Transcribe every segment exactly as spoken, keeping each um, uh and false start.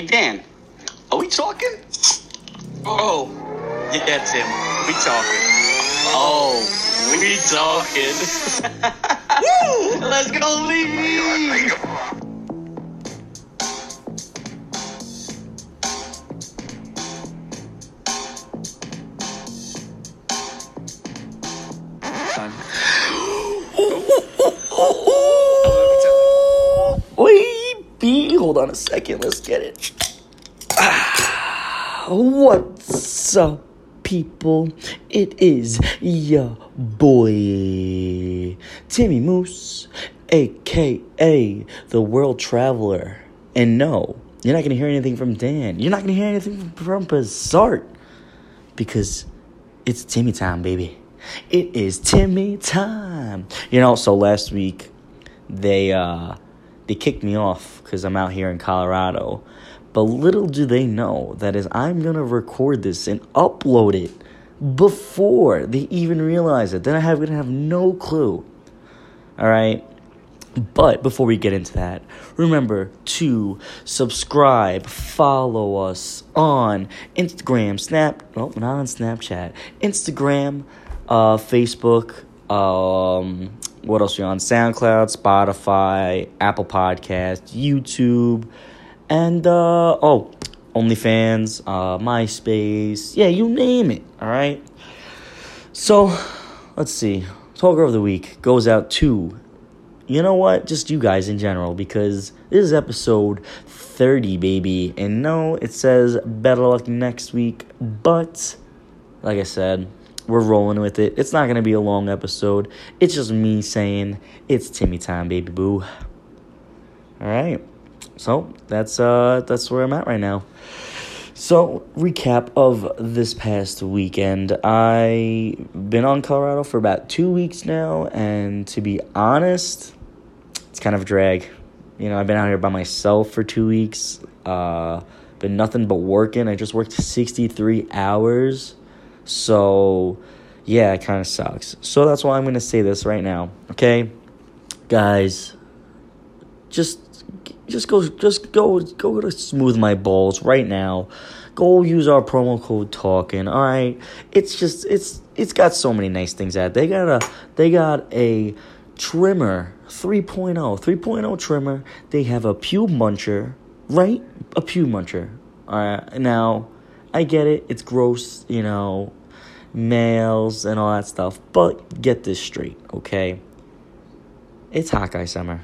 Hey, Dan, are we talking? Oh, yeah, that's him. We talking. Oh, we talking. Woo! Let's go, Lee! Hold on a second, let's get it. Ah, what's up, people? It is your boy, Timmy Moose, a k a the World Traveler. And no, you're not going to hear anything from Dan. You're not going to hear anything from Bizarre. Because it's Timmy time, baby. It is Timmy time. You know, so last week, they, uh... They kicked me off because I'm out here in Colorado. But little do they know that is I'm going to record this and upload it before they even realize it. Then I'm going to have no clue. All right? But before we get into that, remember to subscribe, follow us on Instagram, Snap... Well, not on Snapchat. Instagram, uh, Facebook, um... what else are you on? SoundCloud, Spotify, Apple Podcasts, YouTube, and, uh, oh, OnlyFans, uh, MySpace. Yeah, you name it, all right? So, let's see. Talker of the Week goes out to, you know what, just you guys in general, because this is episode thirty, baby. And no, it says better luck next week, but, like I said... We're rolling with it. It's not going to be a long episode. It's just me saying it's Timmy time, baby boo. All right. So that's uh that's where I'm at right now. So recap of this past weekend. I've been on Colorado for about two weeks now. And to be honest, it's kind of a drag. You know, I've been out here by myself for two weeks. Uh, been nothing but working. I just worked sixty-three hours. So, yeah, it kind of sucks. So that's why I'm going to say this right now, okay? Guys, just just go just go go to Smooth My Balls right now. Go use our promo code TALKIN, all right? It's just it's it's got so many nice things out. They got a they got a trimmer, three point oh trimmer. They have a pube muncher, right? A pube muncher. All right. Now, I get it. It's gross, you know, males and all that stuff. But get this straight, okay? It's hot guy summer.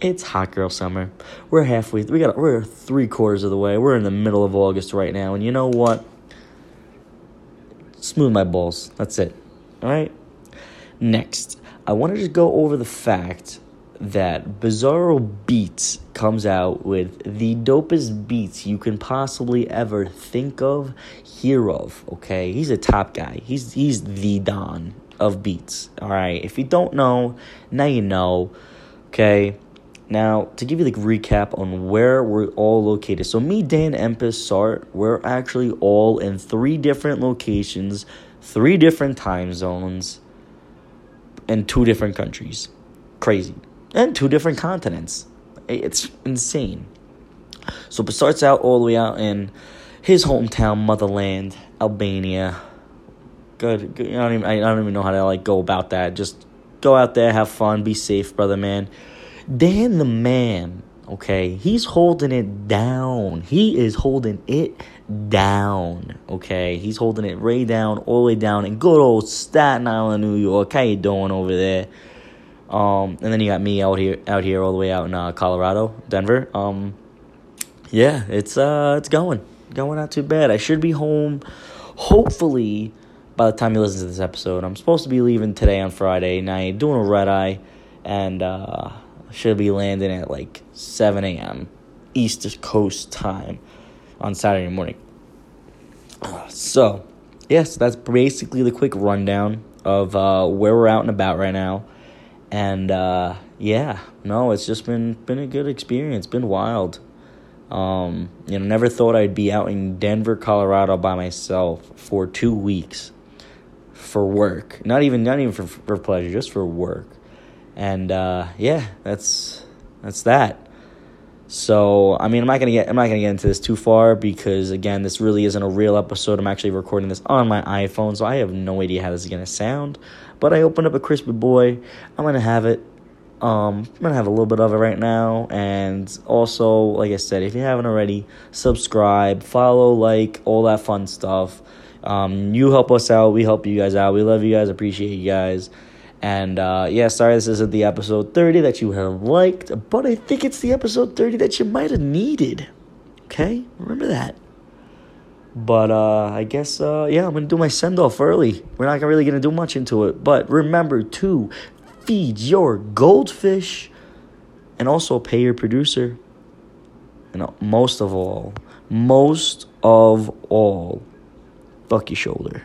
It's hot girl summer. We're halfway. We got. We're three quarters of the way. We're in the middle of August right now. And you know what? Smooth my balls. That's it. All right. Next, I want to just go over the fact that Bizarre Beats comes out with the dopest beats you can possibly ever think of, hear of, okay? He's a top guy. He's he's the Don of beats, all right? If you don't know, now you know, okay? Now, to give you the recap on where we're all located. So me, Dan, Empisart, we're actually all in three different locations, three different time zones, and two different countries. Crazy. And two different continents. It's insane. So it starts out all the way out in his hometown, motherland, Albania. Good. good. I, don't even, I don't even know how to like go about that. Just go out there, have fun, be safe, brother man. Dan the man, okay, he's holding it down. He is holding it down, okay. He's holding it right down, all the way down in good old Staten Island, New York. How you doing over there? Um, and then you got me out here, out here all the way out in uh, Colorado, Denver. Um, yeah, it's uh, it's going, going not too bad. I should be home, hopefully, by the time you listen to this episode. I'm supposed to be leaving today on Friday night, doing a red eye, and uh, should be landing at like seven a.m. East Coast time on Saturday morning. So, yes, that's basically the quick rundown of uh, where we're out and about right now. And, uh, yeah, no, it's just been, been a good experience, been wild. Um, you know, never thought I'd be out in Denver, Colorado by myself for two weeks for work. Not even, not even for, for pleasure, just for work. And, uh, yeah, that's, that's that. So, I mean, I'm not gonna get I'm not gonna get into this too far because, again, this really isn't a real episode. I'm actually recording this on my iPhone, so I have no idea how this is gonna sound. But I opened up a crispy boy. I'm gonna have it. Um, I'm gonna have a little bit of it right now. And also, like I said, if you haven't already, subscribe, follow, like, all that fun stuff. Um, you help us out. We help you guys out. We love you guys. Appreciate you guys. And, uh, yeah, sorry this isn't the episode thirty that you have liked, but I think it's the episode thirty that you might have needed, okay? Remember that. But, uh, I guess, uh, yeah, I'm going to do my send-off early. We're not really going to do much into it, but remember to feed your goldfish and also pay your producer. And most of all, most of all, fuck your shoulder.